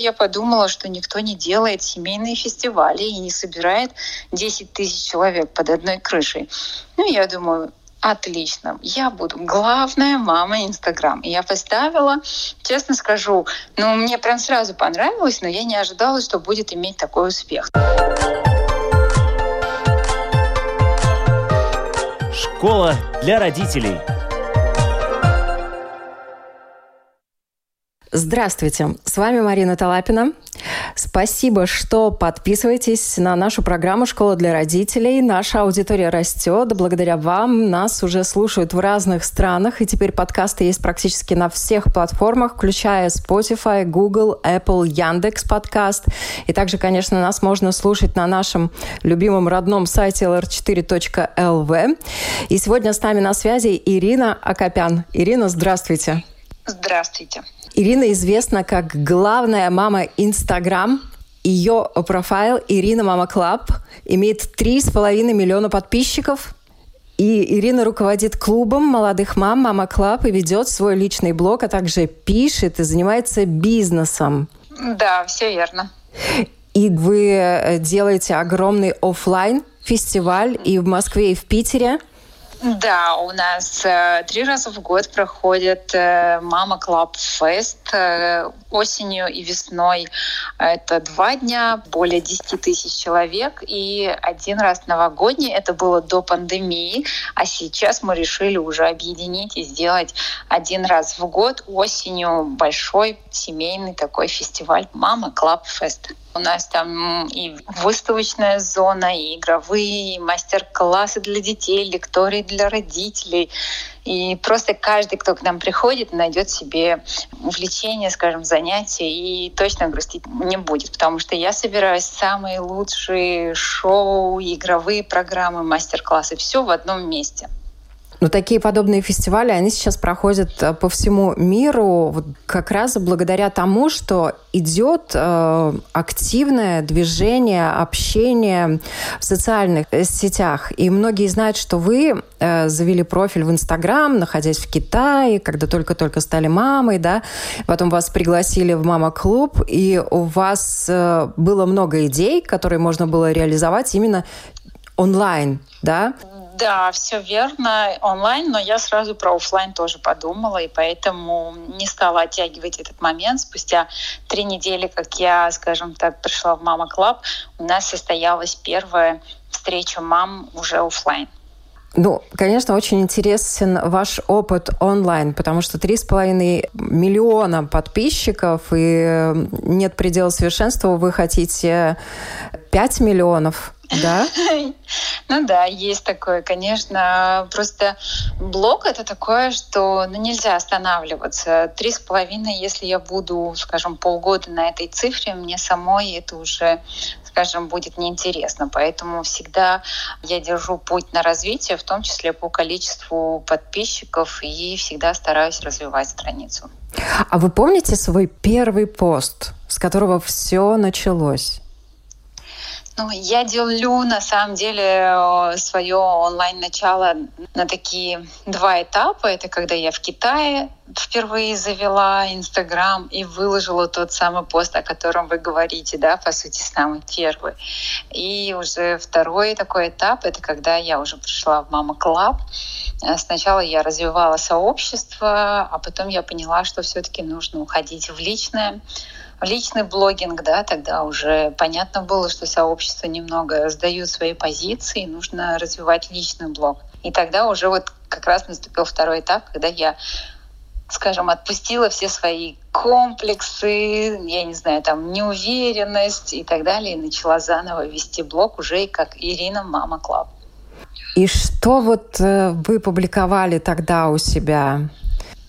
я подумала, что никто не делает семейные фестивали и не собирает 10 тысяч человек под одной крышей. Ну, я думаю, отлично, я буду главная мама Инстаграм. И я поставила, честно скажу, ну, мне прям сразу понравилось, но я не ожидала, что будет иметь такой успех. Школа для родителей. Здравствуйте, с вами Марина Талапина. Спасибо, что подписываетесь на нашу программу «Школа для родителей». Наша аудитория растет. Благодаря вам нас уже слушают в разных странах. И теперь подкасты есть практически на всех платформах, включая Spotify, Google, Apple, Яндекс подкаст. И также, конечно, нас можно слушать на нашем любимом родном сайте lr4.lv. И сегодня с нами на связи Ирина Акопян. Ирина, здравствуйте. Здравствуйте. Ирина известна как главная мама Instagram. Ее профайл Ирина Mama Club имеет 3,5 миллиона подписчиков. И Ирина руководит клубом молодых мам Mama Club и ведет свой личный блог, а также пишет и занимается бизнесом. Да, все верно. И вы делаете огромный офлайн фестиваль и в Москве, и в Питере. Да, у нас 3 раза в год проходит Mama Club Fest. Осенью и весной это 2 дня, более 10 тысяч человек. И 1 раз новогодний, это было до пандемии. А сейчас мы решили уже объединить и сделать 1 раз в год осенью большой семейный такой фестиваль Mama Club Fest. У нас там и выставочная зона, и игровые, и мастер-классы для детей, лектории для родителей. И просто каждый, кто к нам приходит, найдет себе увлечение, скажем, занятие, и точно грустить не будет, потому что я собираю самые лучшие шоу, игровые программы, мастер-классы, все в одном месте. Но такие подобные фестивали, они сейчас проходят по всему миру как раз благодаря тому, что идет активное движение, общение в социальных сетях. И многие знают, что вы завели профиль в Инстаграм, находясь в Китае, когда только-только стали мамой, да? Потом вас пригласили в Mama Club, и у вас было много идей, которые можно было реализовать именно онлайн, да? Да, все верно, онлайн, но я сразу про офлайн тоже подумала, и поэтому не стала оттягивать этот момент. Спустя 3 недели, как я, скажем так, пришла в Mama Club, у нас состоялась первая встреча мам уже офлайн. Ну, конечно, очень интересен ваш опыт онлайн, потому что 3,5 миллиона подписчиков и нет предела совершенства, вы хотите 5 миллионов. Да? Ну да, есть такое, конечно. Просто блог — это такое, что нельзя останавливаться. 3,5, если я буду, скажем, полгода на этой цифре, мне самой это уже, скажем, будет неинтересно. Поэтому всегда я держу путь на развитие, в том числе по количеству подписчиков, и всегда стараюсь развивать страницу. А вы помните свой первый пост, с которого все началось? Ну, я делю, на самом деле, свое онлайн-начало на такие 2 этапа. Это когда я в Китае впервые завела Инстаграм и выложила тот самый пост, о котором вы говорите, да, по сути, самый первый. И уже 2 такой этап — это когда я уже пришла в Mama Club. Сначала я развивала сообщество, а потом я поняла, что все-таки нужно уходить в личное. Личный блогинг, да, тогда уже понятно было, что сообщества немного сдают свои позиции, нужно развивать личный блог. И тогда уже вот как раз наступил 2 этап, когда я, скажем, отпустила все свои комплексы, я не знаю, там, неуверенность и так далее, и начала заново вести блог уже как Ирина Mama Club. И что вот вы публиковали тогда у себя?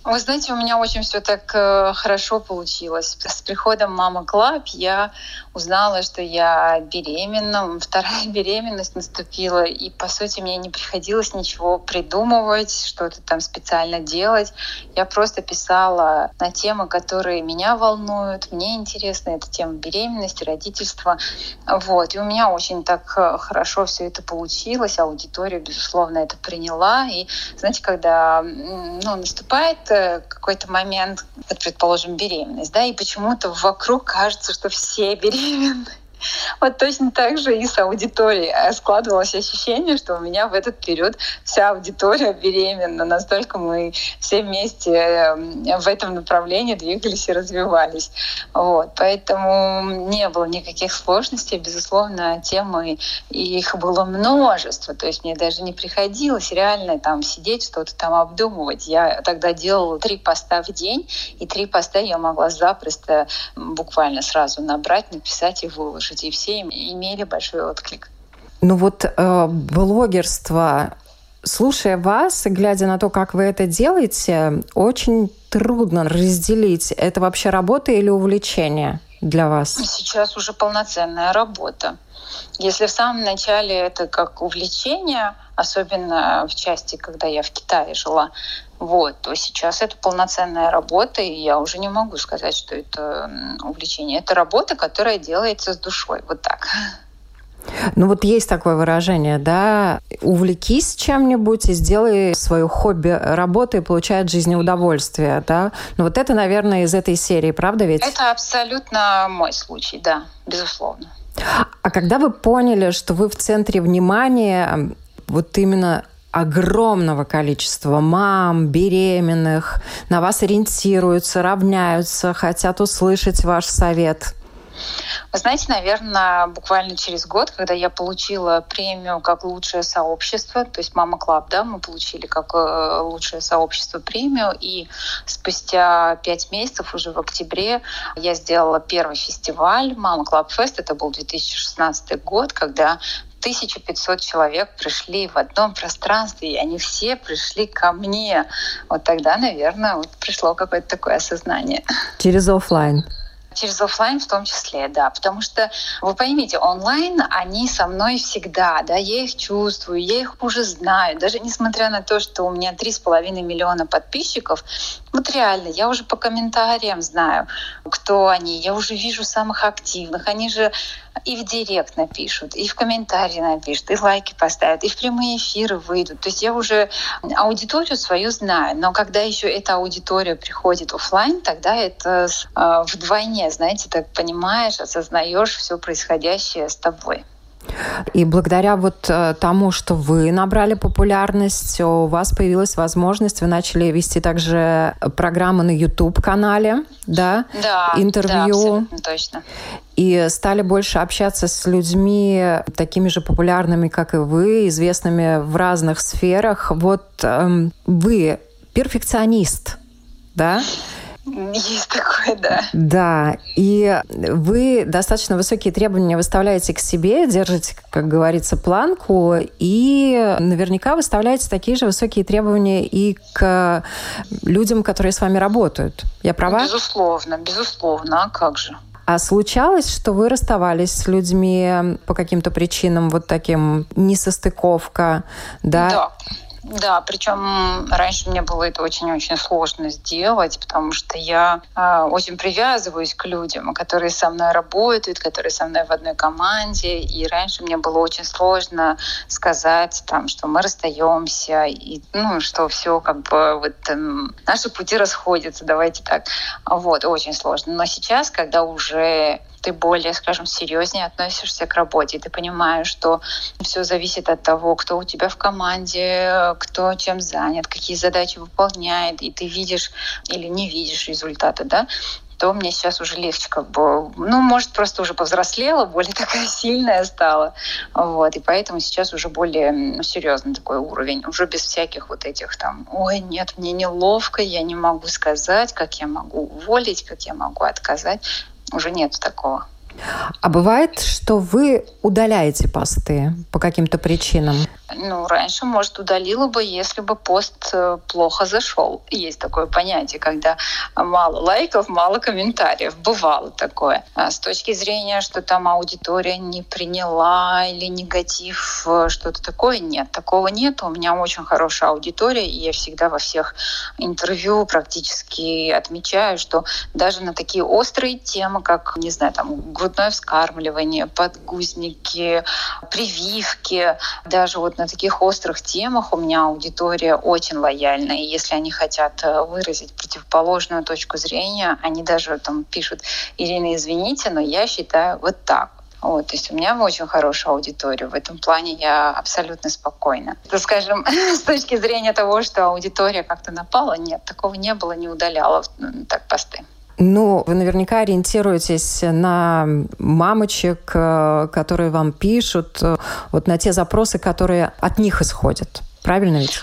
Вы знаете, у меня очень все так хорошо получилось. С приходом Mama Club я узнала, что я беременна. 2-я беременность наступила, и, по сути, мне не приходилось ничего придумывать, что-то там специально делать. Я просто писала на темы, которые меня волнуют. Мне интересно, это тема беременности, родительства. Вот. И у меня очень так хорошо все это получилось. Аудитория, безусловно, это приняла. И, знаете, когда наступает какой-то момент, вот, предположим, беременность, да, и почему-то вокруг кажется, что все беременны. Вот точно так же и с аудиторией. Складывалось ощущение, что у меня в этот период вся аудитория беременна. Настолько мы все вместе в этом направлении двигались и развивались. Вот. Поэтому не было никаких сложностей. Безусловно, темы, их было множество. То есть мне даже не приходилось реально там сидеть, что-то там обдумывать. Я тогда делала 3 поста в день, и 3 поста я могла запросто буквально сразу набрать, написать и выложить. И все имели большой отклик. Ну вот блогерство, слушая вас и глядя на то, как вы это делаете, очень трудно разделить. Это вообще работа или увлечение для вас? Сейчас уже полноценная работа. Если в самом начале это как увлечение, особенно в части, когда я в Китае жила, вот, то сейчас это полноценная работа, и я уже не могу сказать, что это увлечение. Это работа, которая делается с душой, вот так. Ну вот есть такое выражение, да, увлекись чем-нибудь и сделай свое хобби работы и получай от жизни удовольствие, да. Ну вот это, наверное, из этой серии, правда ведь? Это абсолютно мой случай, да, безусловно. А когда вы поняли, что вы в центре внимания вот именно огромного количества мам, беременных, на вас ориентируются, равняются, хотят услышать ваш совет? Вы знаете, наверное, буквально через год, когда я получила премию как лучшее сообщество, то есть Mama Club, да, мы получили как лучшее сообщество премию, и спустя 5 месяцев, уже в октябре, я сделала первый фестиваль Mama Club Fest, это был 2016 год, когда 1500 человек пришли в одном пространстве, и они все пришли ко мне. Вот тогда, наверное, вот пришло какое-то такое осознание. Через офлайн. Через офлайн в том числе, да. Потому что, вы поймите, онлайн они со мной всегда, да, я их чувствую, я их уже знаю. Даже несмотря на то, что у меня 3,5 миллиона подписчиков, вот реально, я уже по комментариям знаю, кто они. Я уже вижу самых активных. Они же и в директ напишут, и в комментарии напишут, и лайки поставят, и в прямые эфиры выйдут. То есть я уже аудиторию свою знаю. Но когда еще эта аудитория приходит офлайн, тогда это вдвойне, знаете, так понимаешь, осознаешь все происходящее с тобой. И благодаря вот тому, что вы набрали популярность, у вас появилась возможность, вы начали вести также программы на YouTube-канале, да? Да, интервью. Да, абсолютно точно. И стали больше общаться с людьми, такими же популярными, как и вы, известными в разных сферах. Вот вы перфекционист, да? Есть такое, да. Да, и вы достаточно высокие требования выставляете к себе, держите, как говорится, планку, и наверняка выставляете такие же высокие требования и к людям, которые с вами работают. Я права? Безусловно, безусловно, а как же? А случалось, что вы расставались с людьми по каким-то причинам, вот таким, несостыковка, да? Да. Да, причем раньше мне было это очень-очень сложно сделать, потому что я очень привязываюсь к людям, которые со мной работают, которые со мной в одной команде. И раньше мне было очень сложно сказать, там, что мы расстаемся, и, ну, что все как бы вот, наши пути расходятся, давайте так. Вот, очень сложно. Но сейчас, когда уже ты более, скажем, серьезнее относишься к работе. Ты понимаешь, что все зависит от того, кто у тебя в команде, кто чем занят, какие задачи выполняет, и ты видишь или не видишь результата, да? То мне сейчас уже легче, как бы, ну, может, просто уже повзрослела, более такая сильная стала, вот, и поэтому сейчас уже более серьезный такой уровень, уже без всяких вот этих там, ой, нет, мне неловко, я не могу сказать, как я могу уволить, как я могу отказать. Уже нет такого. А бывает, что вы удаляете посты по каким-то причинам? Ну, раньше, может, удалила бы, если бы пост плохо зашел. Есть такое понятие, когда мало лайков, мало комментариев. Бывало такое. С точки зрения, что там аудитория не приняла или негатив, что-то такое, нет. Такого нет. У меня очень хорошая аудитория, и я всегда во всех интервью практически отмечаю, что даже на такие острые темы, как, не знаю, там, грудное вскармливание, подгузники, прививки, даже вот на таких острых темах у меня аудитория очень лояльна. И если они хотят выразить противоположную точку зрения, они даже там пишут: «Ирина, извините, но я считаю вот так». Вот, то есть у меня очень хорошая аудитория. В этом плане я абсолютно спокойна. Это, скажем, с точки зрения того, что аудитория как-то напала, нет, такого не было, не удаляла так посты. Ну, вы наверняка ориентируетесь на мамочек, которые вам пишут, вот на те запросы, которые от них исходят. Правильно ведь?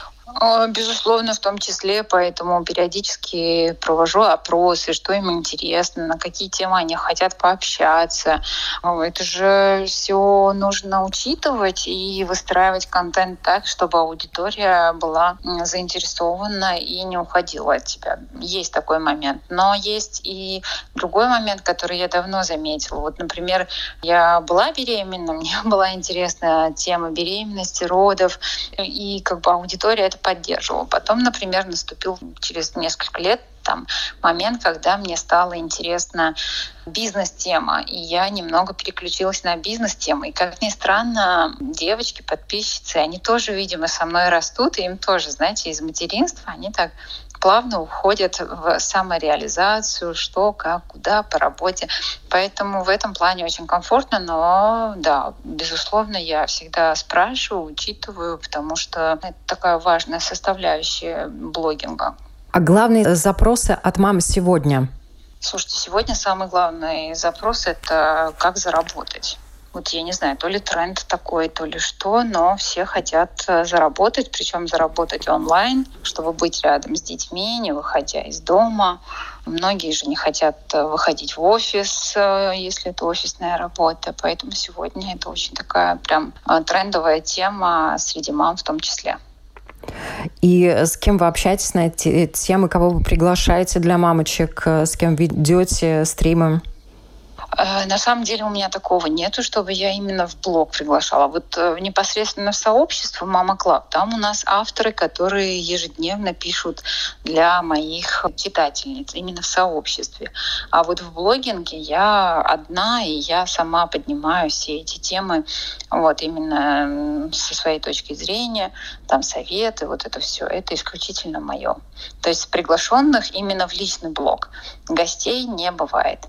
Безусловно, в том числе, поэтому периодически провожу опросы, что им интересно, на какие темы они хотят пообщаться. Это же все нужно учитывать и выстраивать контент так, чтобы аудитория была заинтересована и не уходила от тебя. Есть такой момент. Но есть и другой момент, который я давно заметила. Вот, например, я была беременна, мне была интересна тема беременности, родов, и как бы аудитория это поддерживала. Потом, например, наступил через несколько лет момент, когда мне стала интересна бизнес-тема, и я немного переключилась на бизнес-тему. И, как ни странно, девочки, подписчицы, они тоже, видимо, со мной растут, и им тоже, знаете, из материнства они так плавно уходят в самореализацию, что, как, куда, по работе. Поэтому в этом плане очень комфортно, но, да, безусловно, я всегда спрашиваю, учитываю, потому что это такая важная составляющая блогинга. А главные запросы от мамы сегодня? Слушайте, сегодня самый главный запрос – это как заработать. Вот я не знаю, то ли тренд такой, то ли что, но все хотят заработать, причем заработать онлайн, чтобы быть рядом с детьми, не выходя из дома. Многие же не хотят выходить в офис, если это офисная работа, поэтому сегодня это очень такая прям трендовая тема среди мам в том числе. И с кем вы общаетесь на эти темы, кого вы приглашаете для мамочек, с кем ведете стримы? На самом деле у меня такого нету, чтобы я именно в блог приглашала. Вот непосредственно в сообщество Mama Club, там у нас авторы, которые ежедневно пишут для моих читательниц, именно в сообществе. А вот в блогинге я одна, и я сама поднимаю все эти темы вот именно со своей точки зрения, там советы, вот это все, это исключительно мое. То есть приглашенных именно в личный блог гостей не бывает.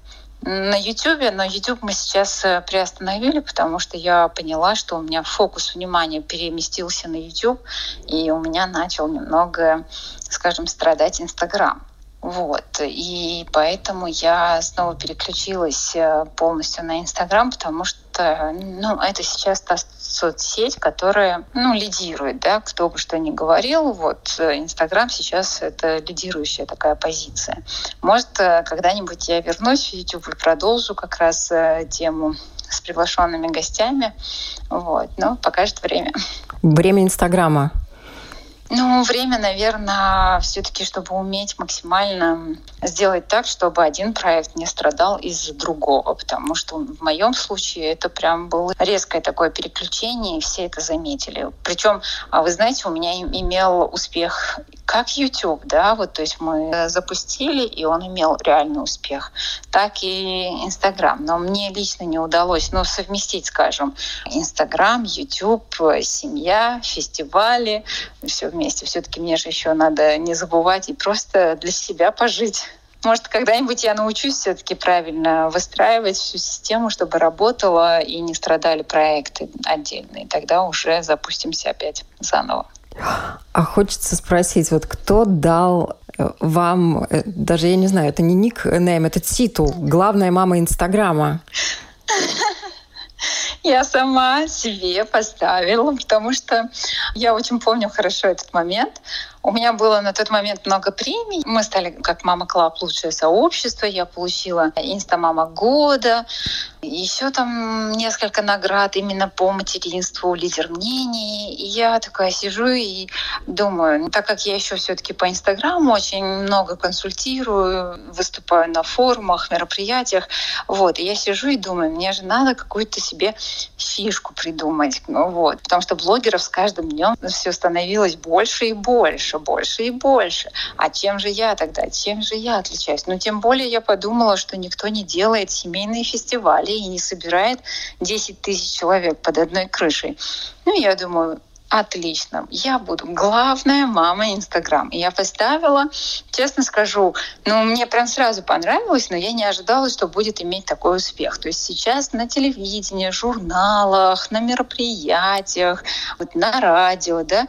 На YouTube, но YouTube мы сейчас приостановили, потому что я поняла, что у меня фокус внимания переместился на YouTube, и у меня начал немного, скажем, страдать Instagram. Вот. И поэтому я снова переключилась полностью на Instagram, потому что это сейчас та соцсеть, которая лидирует, да, кто бы что ни говорил. Вот Instagram сейчас это лидирующая такая позиция. Может, когда-нибудь я вернусь в YouTube и продолжу как раз тему с приглашенными гостями. Вот. Но покажет время. Время Инстаграма. Время, наверное, все-таки, чтобы уметь максимально сделать так, чтобы один проект не страдал из-за другого, потому что в моем случае это прям было резкое такое переключение, и все это заметили. Причем, вы знаете, у меня имел успех как YouTube, да, вот, то есть мы запустили, и он имел реальный успех, так и Instagram. Но мне лично не удалось, совместить, скажем, Instagram, YouTube, семья, фестивали, все вместе. Все-таки мне же еще надо не забывать и просто для себя пожить. Может, когда-нибудь я научусь все-таки правильно выстраивать всю систему, чтобы работала и не страдали проекты отдельные. Тогда уже запустимся опять заново. А хочется спросить, вот кто дал вам, даже я не знаю, это не никнейм, это титул «Главная мама Инстаграма»? Я сама себе поставила, потому что я очень помню хорошо этот момент. У меня было на тот момент много премий. Мы стали как Mama Club лучшее сообщество. Я получила Инстамама года. Еще там несколько наград именно по материнству, лидер мнений. И я такая сижу и думаю, так как я еще все-таки по Инстаграму очень много консультирую, выступаю на форумах, мероприятиях, вот, и я сижу и думаю, мне же надо какую-то себе фишку придумать. Вот. Потому что блогеров с каждым днем все становилось больше и больше. Больше и больше. А чем же я тогда? Чем же я отличаюсь? Тем более я подумала, что никто не делает семейные фестивали и не собирает 10 тысяч человек под одной крышей. Я думаю, Отлично. Я буду главная мама Инстаграм. И я поставила, честно скажу, ну, мне прям сразу понравилось, но я не ожидала, что будет иметь такой успех. То есть сейчас на телевидении, журналах, на мероприятиях, вот на радио, да,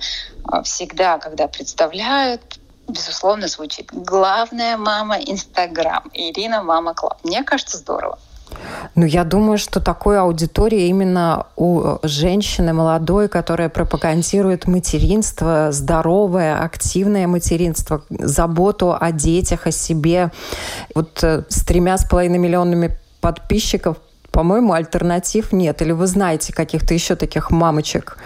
всегда, когда представляют, безусловно, звучит «Главная мама Инстаграм» Ирина Мама Клаб. Мне кажется, здорово. Ну, я думаю, что такой аудитории именно у женщины молодой, которая пропагандирует материнство, здоровое, активное материнство, заботу о детях, о себе. Вот с 3,5 миллионами подписчиков, по-моему, альтернатив нет. Или вы знаете каких-то еще таких мамочек?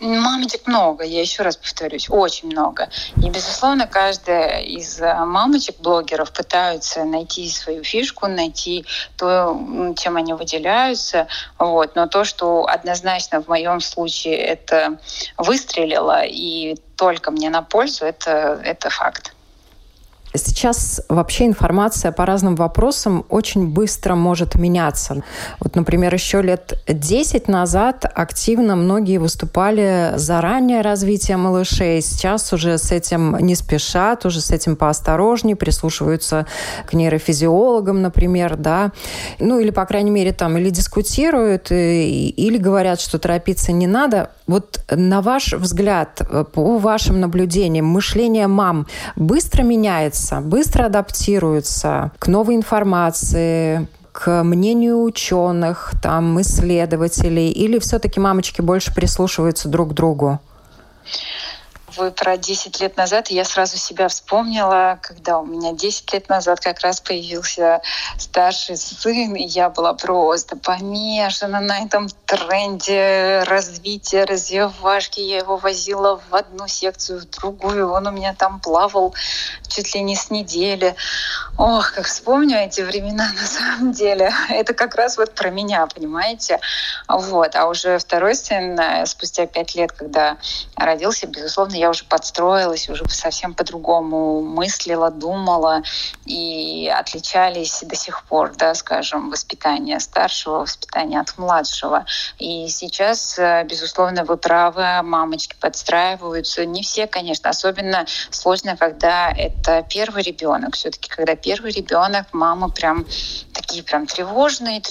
Мамочек много, я еще раз повторюсь, очень много. И, безусловно, каждая из мамочек-блогеров пытаются найти свою фишку, найти то, чем они выделяются. Вот. Но то, что однозначно в моем случае это выстрелило и только мне на пользу, это факт. Сейчас вообще информация по разным вопросам очень быстро может меняться. Вот, например, еще лет 10 назад активно многие выступали за раннее развитие малышей. Сейчас уже с этим не спешат, уже с этим поосторожнее, прислушиваются к нейрофизиологам, например, да. Ну, или, по крайней мере, там или дискутируют, или говорят, что торопиться не надо. Вот на ваш взгляд, по вашим наблюдениям, мышление мам быстро меняется, быстро адаптируются к новой информации, к мнению ученых, там, исследователей, или все-таки мамочки больше прислушиваются друг к другу? Вы про 10 лет назад, и я сразу себя вспомнила, когда у меня 10 лет назад как раз появился старший сын, и я была просто помешана на этом тренде развития, развивашки. Я его возила в одну секцию, в другую, он у меня там плавал чуть ли не с недели. Ох, как вспомню эти времена на самом деле. Это как раз вот про меня, понимаете? Вот. А уже второй сын, спустя 5 лет, когда родился, безусловно, я уже подстроилась, уже совсем по-другому мыслила, думала, и отличались до сих пор, да, скажем, воспитание старшего, воспитание от младшего. И сейчас, безусловно, вы правы, мамочки подстраиваются. Не все, конечно, особенно сложно, когда это первый ребенок. Все-таки, когда первый ребенок, мамы прям такие прям тревожные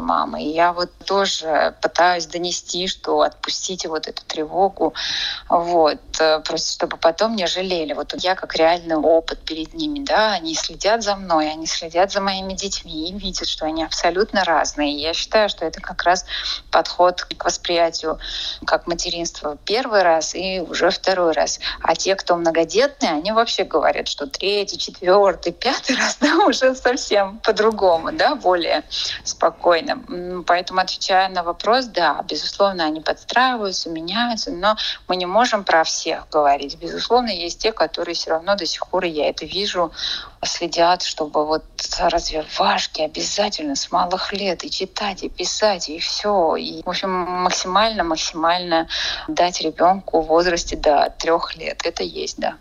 мамы. И я вот тоже пытаюсь донести, что отпустите вот эту тревогу, вот, просто чтобы потом не жалели. Вот я как реальный опыт перед ними, да, они следят за мной, они следят за моими детьми и видят, что они абсолютно разные. И я считаю, что это как раз подход к восприятию как материнство первый раз и уже второй раз. А те, кто многодетные, они вообще говорят, что 3-й, 4-й, 5-й раз, да, уже совсем по-другому, да, более спокойно. Поэтому, отвечая на вопрос, да, безусловно, они подстраиваются, меняются, но мы не можем про всех говорить. Безусловно, есть те, которые все равно до сих пор, я это вижу, следят, чтобы вот развивашки обязательно с малых лет и читать, и писать, и все. И, в общем, максимально дать ребенку в возрасте до 3 лет. Это есть, да.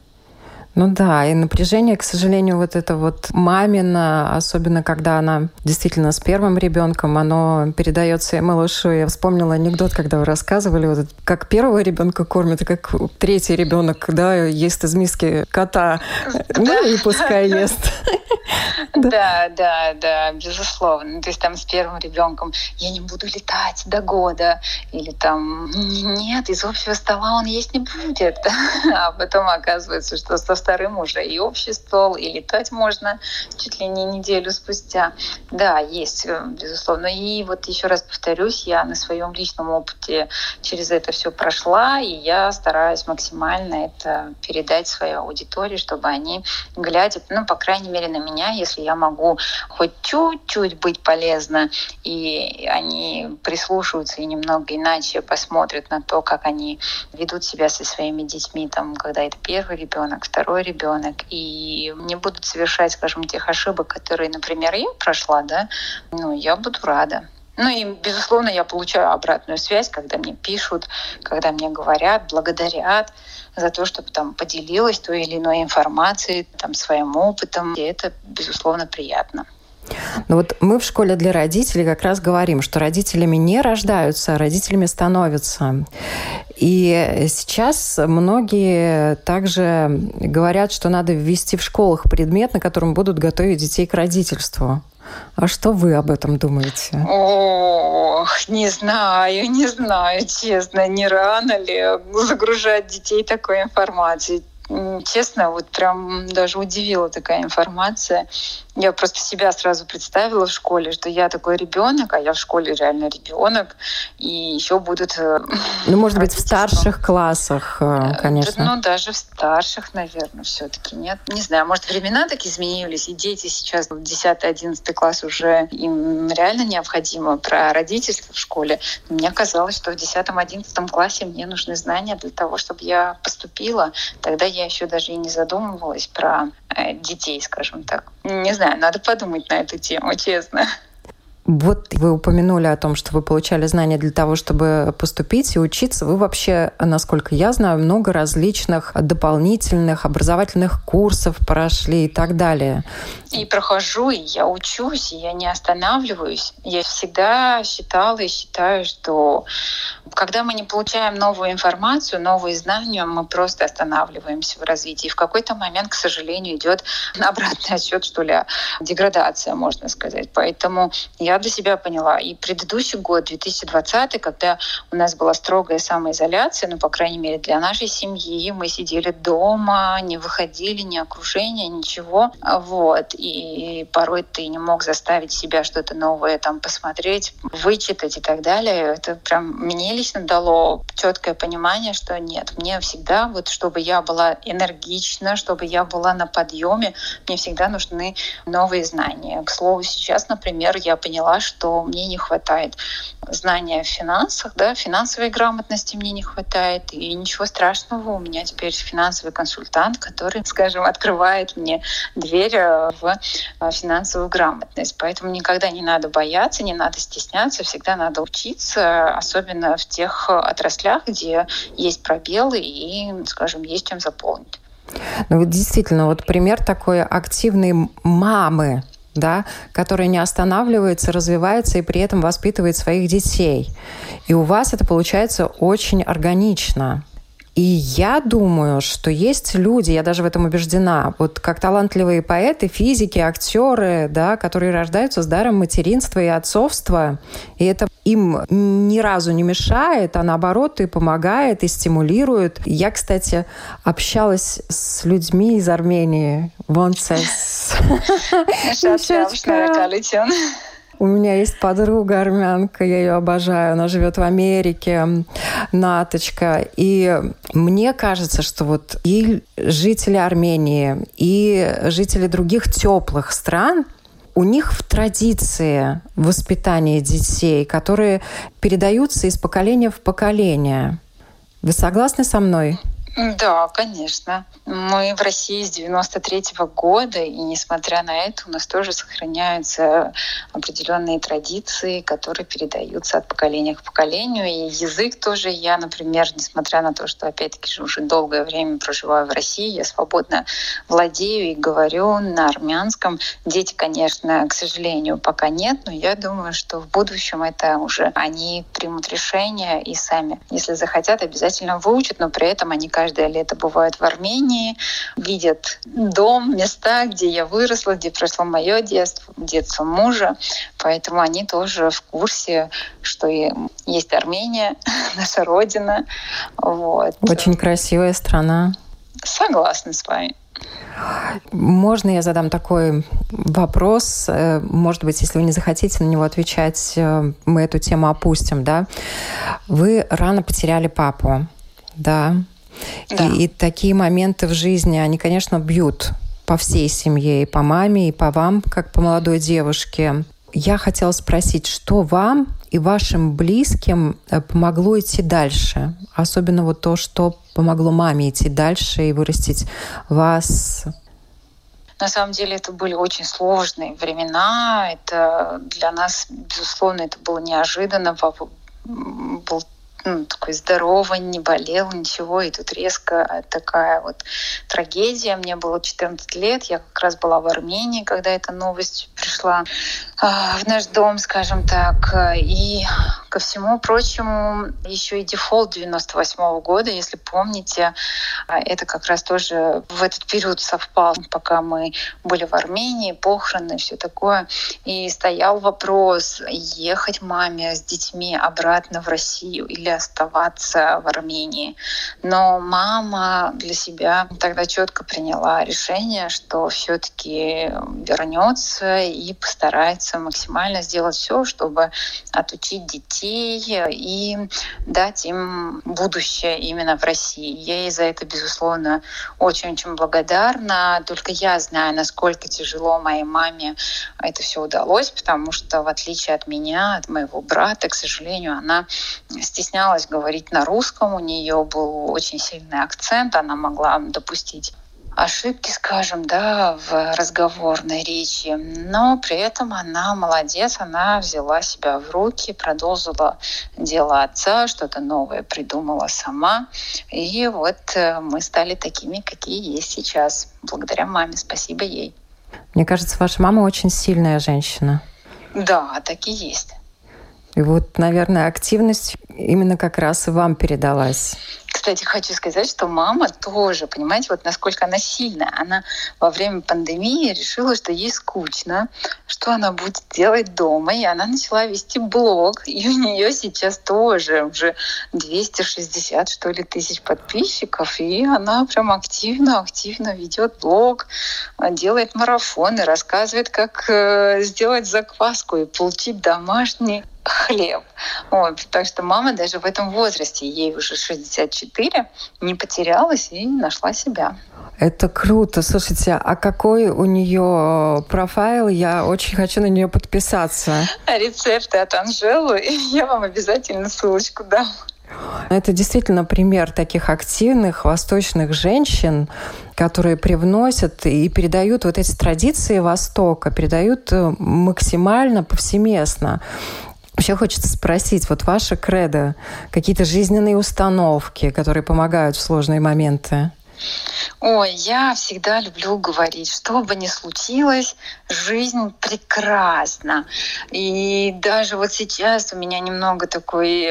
Ну да, и напряжение, к сожалению, вот это вот мамино, особенно когда она действительно с первым ребенком, оно передается и малышу. Я вспомнила анекдот, когда вы рассказывали, вот, как первого ребенка кормят, и как третий ребенок, да, ест из миски кота, ну и пускай ест. Да, безусловно. То есть там с первым ребенком я не буду летать до года, или там нет, из общего стола он есть не будет. А потом оказывается, что со вторым уже и общий стол, и летать можно чуть ли не неделю спустя. Да, есть, безусловно. И вот еще раз повторюсь, я на своем личном опыте через это все прошла, и я стараюсь максимально это передать своей аудитории, чтобы они, глядя, ну, по крайней мере, на меня, если я могу хоть чуть-чуть быть полезна, и они прислушиваются и немного иначе посмотрят на то, как они ведут себя со своими детьми, там, когда это первый ребенок, второй ребенок, и не будут совершать, скажем, тех ошибок, которые, например, я прошла, да, ну, я буду рада. Ну и, безусловно, я получаю обратную связь, когда мне пишут, когда мне говорят, благодарят за то, чтобы там поделилась той или иной информацией, там, своим опытом. И это, безусловно, приятно. Но вот мы в школе для родителей как раз говорим, что родителями не рождаются, а родителями становятся. И сейчас многие также говорят, что надо ввести в школах предмет, на котором будут готовить детей к родительству. А что вы об этом думаете? Ох, не знаю, честно, не рано ли загружать детей такой информацией? Честно, вот прям даже удивила такая информация. Я просто себя сразу представила в школе, что я такой ребенок, а я в школе реально ребенок, и еще будут... Ну, может быть, в старших классах, конечно. Ну, даже в старших, наверное, все-таки нет. Не знаю, может, времена так изменились, и дети сейчас, 10-11 класс, уже им реально необходимо про родительство в школе. Но мне казалось, что в 10-11 классе мне нужны знания для того, чтобы я поступила. Тогда я еще даже и не задумывалась про детей, скажем так. Не знаю, надо подумать на эту тему, честно. Вот вы упомянули о том, что вы получали знания для того, чтобы поступить и учиться. Вы вообще, насколько я знаю, много различных дополнительных образовательных курсов прошли и так далее. И прохожу, и я учусь, и я не останавливаюсь. Я всегда считала и считаю, что когда мы не получаем новую информацию, новые знания, мы просто останавливаемся в развитии. И в какой-то момент, к сожалению, идет обратный отсчет, что ли, деградация, можно сказать. Поэтому я для себя поняла. И предыдущий год, 2020, когда у нас была строгая самоизоляция, ну, по крайней мере, для нашей семьи, мы сидели дома, не выходили, ни окружения, ничего. Вот. И порой ты не мог заставить себя что-то новое там посмотреть, вычитать и так далее. Это прям мне лично дало четкое понимание, что нет, мне всегда, вот чтобы я была энергична, чтобы я была на подъеме, мне всегда нужны новые знания. К слову, сейчас, например, я поняла, что мне не хватает знания в финансах, да, финансовой грамотности мне не хватает, и ничего страшного, у меня теперь финансовый консультант, который, скажем, открывает мне дверь в финансовую грамотность. Поэтому никогда не надо бояться, не надо стесняться, всегда надо учиться, особенно в тех отраслях, где есть пробелы и, скажем, есть чем заполнить. Ну вот действительно, вот пример такой активной мамы, да, которая не останавливается, развивается и при этом воспитывает своих детей. И у вас это получается очень органично. И я думаю, что есть люди, я даже в этом убеждена, вот как талантливые поэты, физики, актеры, да, которые рождаются с даром материнства и отцовства, и это им ни разу не мешает, а наоборот и помогает, и стимулирует. Я, кстати, общалась с людьми из Армении. У меня есть подруга армянка, я ее обожаю, она живет в Америке, Наточка. И мне кажется, что вот и жители Армении, и жители других теплых стран, у них в традиции воспитания детей, которые передаются из поколения в поколение. Вы согласны со мной? Да, конечно. Мы в России с 93-го года, и несмотря на это, у нас тоже сохраняются определенные традиции, которые передаются от поколения к поколению. И язык тоже. Я, например, несмотря на то, что, опять-таки, уже долгое время проживаю в России, я свободно владею и говорю на армянском. Дети, конечно, к сожалению, пока нет, но я думаю, что в будущем это уже они примут решение и сами, если захотят, обязательно выучат, но при этом они, конечно, каждое лето бывают в Армении, видят дом, места, где я выросла, где прошло мое детство, детство мужа. Поэтому они тоже в курсе, что и есть Армения, наша родина. Вот. Очень красивая страна. Согласна с вами. Можно я задам такой вопрос? Может быть, если вы не захотите на него отвечать, мы эту тему опустим, да? Вы рано потеряли папу, да? Да. И такие моменты в жизни, они, конечно, бьют по всей семье, и по маме, и по вам, как по молодой девушке. Я хотела спросить, что вам и вашим близким помогло идти дальше? Особенно вот то, что помогло маме идти дальше и вырастить вас. На самом деле это были очень сложные времена. Это для нас, безусловно, это было неожиданно. Папа был такой здоровый, не болел, ничего. И тут резко такая вот трагедия. Мне было 14 лет, я как раз была в Армении, когда эта новость пришла в наш дом, скажем так. И ко всему прочему еще и дефолт 98-го года, если помните, это как раз тоже в этот период совпал, пока мы были в Армении, похороны, все такое. И стоял вопрос, ехать маме с детьми обратно в Россию или оставаться в Армении. Но мама для себя тогда четко приняла решение, что все-таки вернется и постарается максимально сделать все, чтобы отучить детей и дать им будущее именно в России. Я ей за это, безусловно, очень-очень благодарна. Только я знаю, насколько тяжело моей маме это все удалось, потому что, в отличие от меня, от моего брата, к сожалению, она стеснялась говорить на русском, у нее был очень сильный акцент, она могла допустить ошибки, скажем, да, в разговорной речи. Но при этом она молодец, она взяла себя в руки, продолжила дело отца, что-то новое придумала сама. И вот мы стали такими, какие есть сейчас. Благодаря маме, спасибо ей. Мне кажется, ваша мама очень сильная женщина. Да, так и есть. И вот, наверное, активность именно как раз и вам передалась. Кстати, хочу сказать, что мама тоже, понимаете, вот насколько она сильная. Она во время пандемии решила, что ей скучно, что она будет делать дома, и она начала вести блог. И у нее сейчас тоже уже 260, что ли, тысяч подписчиков, и она прям активно ведет блог, делает марафоны, рассказывает, как сделать закваску и получить домашний хлеб. Вот. Так что мама даже в этом возрасте, ей уже 64, не потерялась и нашла себя. Это круто. Слушайте, а какой у нее профайл? Я очень хочу на нее подписаться. Рецепты от Анжелы. Я вам обязательно ссылочку дам. Это действительно пример таких активных восточных женщин, которые привносят и передают вот эти традиции Востока, передают максимально повсеместно. Вообще хочется спросить, вот ваше кредо, какие-то жизненные установки, которые помогают в сложные моменты? Ой, я всегда люблю говорить, что бы ни случилось, жизнь прекрасна. И даже вот сейчас у меня немного такой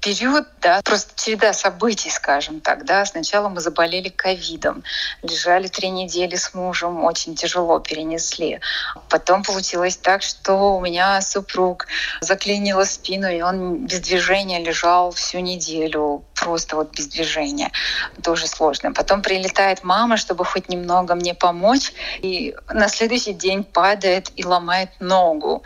период, да, просто череда событий, скажем так, да. Сначала мы заболели ковидом, лежали 3 недели с мужем, очень тяжело перенесли. Потом получилось так, что у меня супруг заклинило спину, и он без движения лежал всю неделю, просто вот без движения. Тоже сложно. Потом прилетает мама, чтобы хоть немного мне помочь, и на следующий день падает и ломает ногу.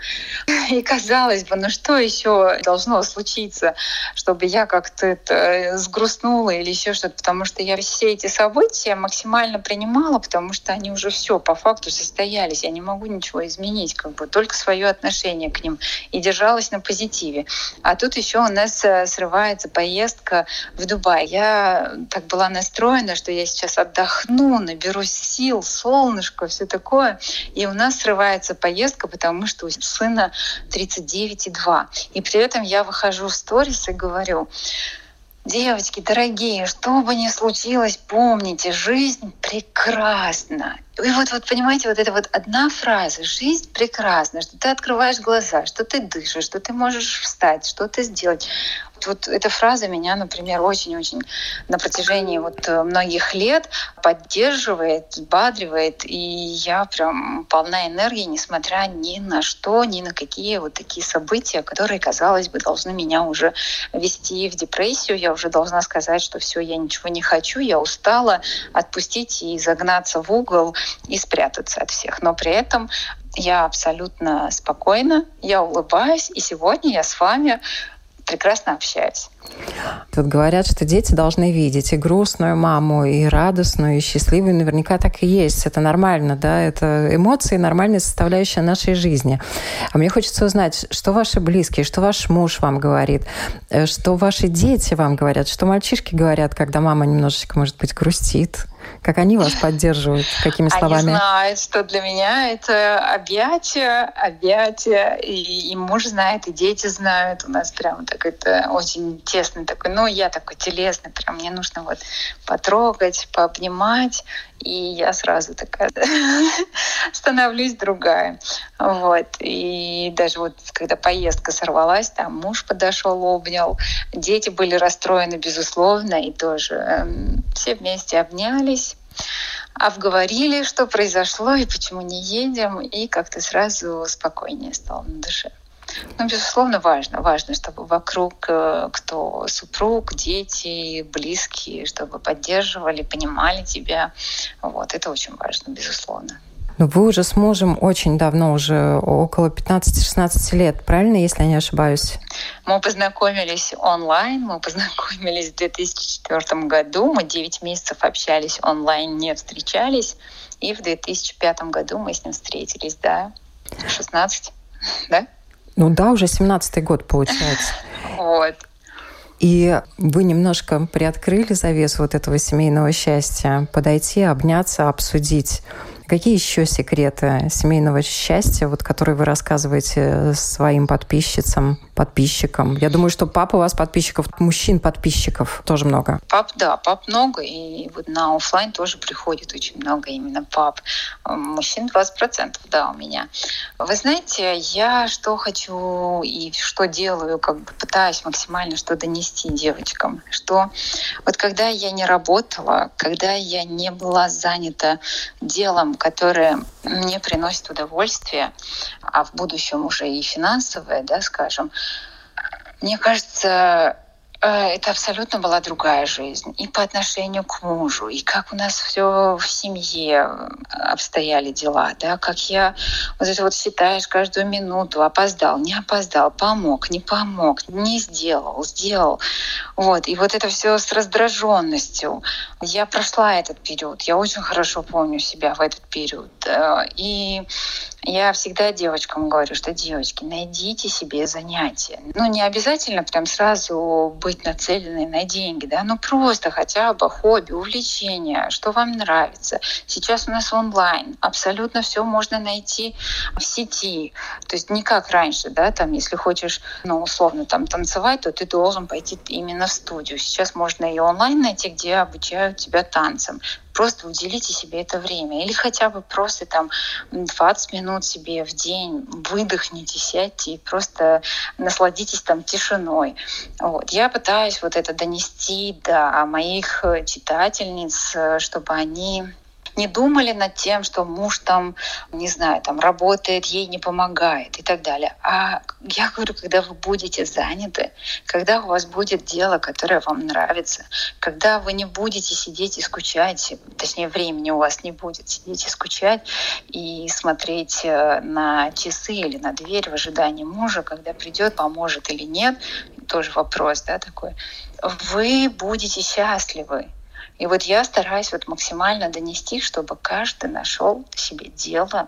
И казалось бы, ну что еще должно случиться, чтобы я как-то это сгрустнула или еще что-то, потому что я все эти события максимально принимала, потому что они уже все по факту состоялись, я не могу ничего изменить, как бы только свое отношение к ним, и держалась на позитиве. А тут еще у нас срывается поездка в Дубай. Я так была настроена, что я сейчас отдохну, наберусь сил, солнышко, все такое. И у нас срывается поездка, потому что у сына 39,2. И при этом я выхожу в сторис и говорю: девочки, дорогие, что бы ни случилось, помните, жизнь прекрасна. И вот, понимаете, вот эта вот одна фраза «жизнь прекрасна», что ты открываешь глаза, что ты дышишь, что ты можешь встать, что-то сделать. Вот эта фраза меня, например, очень-очень на протяжении вот многих лет поддерживает, взбадривает, и я прям полна энергии, несмотря ни на что, ни на какие вот такие события, которые, казалось бы, должны меня уже вести в депрессию. Я уже должна сказать, что все, я ничего не хочу, я устала, отпустить и загнаться в угол и спрятаться от всех. Но при этом я абсолютно спокойна, я улыбаюсь, и сегодня я с вами прекрасно общаюсь. Тут говорят, что дети должны видеть и грустную маму, и радостную, и счастливую. Наверняка так и есть. Это нормально, да? Это эмоции, нормальная составляющая нашей жизни. А мне хочется узнать, что ваши близкие, что ваш муж вам говорит, что ваши дети вам говорят, что мальчишки говорят, когда мама немножечко, может быть, грустит. Как они вас поддерживают? Какими словами? Они знают, что для меня это объятия. И муж знает, и дети знают. У нас прям так это очень тесный такой. Ну, я такой телесный, прям мне нужно вот потрогать, пообнимать. и я сразу такая становлюсь другая. Вот. И даже вот когда поездка сорвалась, там муж подошел, обнял, дети были расстроены, безусловно, и тоже все вместе обнялись, обговорили, что произошло и почему не едем, и как-то сразу спокойнее стало на душе. Ну, безусловно, важно, чтобы вокруг, кто супруг, дети, близкие, чтобы поддерживали, понимали тебя. Вот, это очень важно, безусловно. Но вы уже с мужем очень давно, уже около 15-16 лет, правильно, если я не ошибаюсь? Мы познакомились онлайн, мы познакомились в 2004 году, мы 9 месяцев общались онлайн, не встречались, и в 2005 году мы с ним встретились, да, 16, да? Ну да, уже 17-й год получается. Вот. И вы немножко приоткрыли завесу вот этого семейного счастья. Подойти, обняться, обсудить. Какие еще секреты семейного счастья, вот, которые вы рассказываете своим подписчицам, подписчикам? Я думаю, что пап у вас подписчиков, мужчин-подписчиков тоже много. Пап много, и вот на офлайн тоже приходит очень много именно пап. Мужчин 20%, да, у меня. Вы знаете, я что хочу и что делаю, как бы пытаюсь максимально что донести девочкам, что вот когда я не работала, когда я не была занята делом, которое мне приносит удовольствие, а в будущем уже и финансовое, да, скажем, мне кажется, это абсолютно была другая жизнь. И по отношению к мужу, и как у нас все в семье обстояли дела, да, как я вот это вот считаешь каждую минуту, опоздал, не опоздал, помог, не сделал, сделал. Вот. И вот это все с раздраженностью. Я прошла этот период, я очень хорошо помню себя в этот период. И я всегда девочкам говорю, что, девочки, найдите себе занятия. Ну, не обязательно прям сразу быть нацеленной на деньги, да, ну, просто хотя бы хобби, увлечение, что вам нравится. Сейчас у нас онлайн, абсолютно все можно найти в сети. То есть не как раньше, да, там, если хочешь, ну, условно, там, танцевать, то ты должен пойти именно в студию. Сейчас можно и онлайн найти, где обучают тебя танцам. Просто уделите себе это время. Или хотя бы просто там 20 минут себе в день выдохните, сядьте и просто насладитесь там тишиной. Вот. Я пытаюсь вот это донести до моих читательниц, чтобы они не думали над тем, что муж там, не знаю, там работает, ей не помогает и так далее. А я говорю, когда вы будете заняты, когда у вас будет дело, которое вам нравится, когда вы не будете сидеть и скучать, точнее, времени у вас не будет сидеть и скучать и смотреть на часы или на дверь в ожидании мужа, когда придет, поможет или нет, тоже вопрос, да, такой, вы будете счастливы. И вот я стараюсь вот максимально донести, чтобы каждый нашел себе дело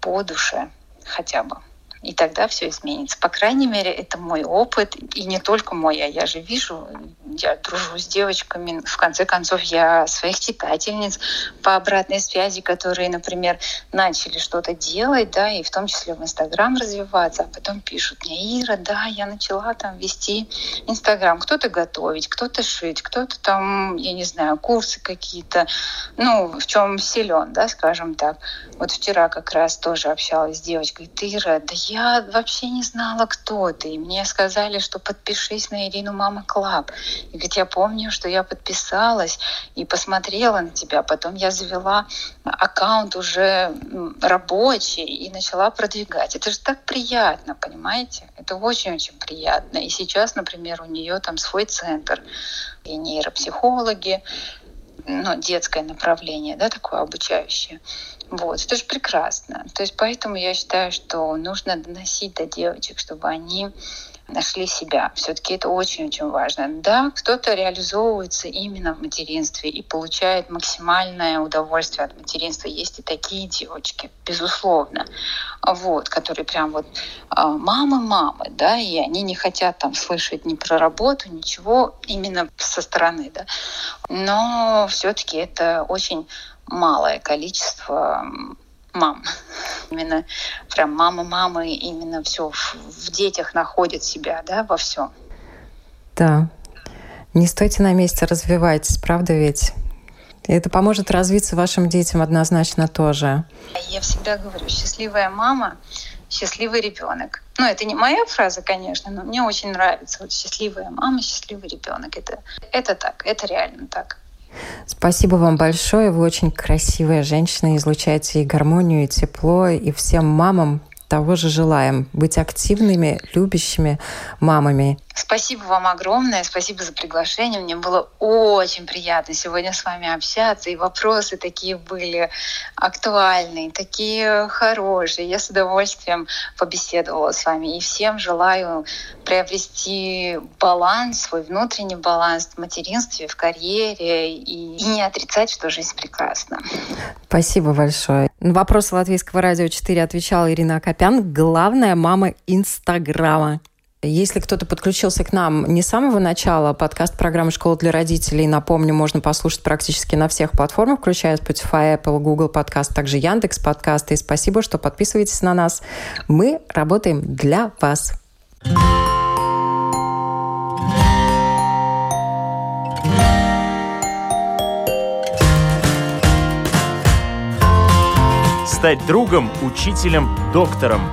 по душе хотя бы. И тогда все изменится. По крайней мере, это мой опыт. И не только мой, а я же вижу, я дружу с девочками. В конце концов, я своих читательниц по обратной связи, которые, например, начали что-то делать, да, и в том числе в Инстаграм развиваться, а потом пишут мне: Ира, да, я начала там вести Инстаграм. Кто-то готовить, кто-то шить, кто-то там, я не знаю, курсы какие-то, ну, в чем силен, да, скажем так. Вот вчера как раз тоже общалась с девочкой: ты, Ира, да я вообще не знала, кто ты. И мне сказали, что подпишись на Ирину Mama Club. И говорит, я помню, что я подписалась и посмотрела на тебя. Потом я завела аккаунт уже рабочий и начала продвигать. Это же так приятно, понимаете? Это очень-очень приятно. И сейчас, например, у нее там свой центр. И нейропсихологи, ну, детское направление, да, такое обучающее. Вот, это же прекрасно. То есть поэтому я считаю, что нужно доносить до девочек, чтобы они нашли себя. Все-таки это очень-очень важно. Да, кто-то реализовывается именно в материнстве и получает максимальное удовольствие от материнства. Есть и такие девочки, безусловно, вот, которые прям вот мамы, да, и они не хотят там слышать ни про работу, ничего именно со стороны, да. Но все-таки это очень малое количество мам. Именно прям мамы, именно все в детях находят себя, да, во всем. Да. Не стойте на месте, развивайтесь, правда ведь? И это поможет развиться вашим детям однозначно тоже. Я всегда говорю, счастливая мама, счастливый ребенок. Ну, это не моя фраза, конечно, но мне очень нравится. Вот счастливая мама, счастливый ребенок. Это так, это реально так. Спасибо вам большое. Вы очень красивая женщина, излучаете и гармонию, и тепло, и всем мамам того же желаем. Быть активными, любящими мамами. Спасибо вам огромное. Спасибо за приглашение. Мне было очень приятно сегодня с вами общаться. И вопросы такие были актуальные, такие хорошие. Я с удовольствием побеседовала с вами. И всем желаю приобрести баланс, свой внутренний баланс в материнстве, в карьере. И не отрицать, что жизнь прекрасна. Спасибо большое. На вопросы Латвийского радио 4 отвечала Ирина Акопян, главная мама Инстаграма. Если кто-то подключился к нам не с самого начала, подкаст программы «Школа для родителей», напомню, можно послушать практически на всех платформах, включая Spotify, Apple, Google подкаст, также Яндекс подкасты. И спасибо, что подписываетесь на нас. Мы работаем для вас. Стать другом, учителем, доктором.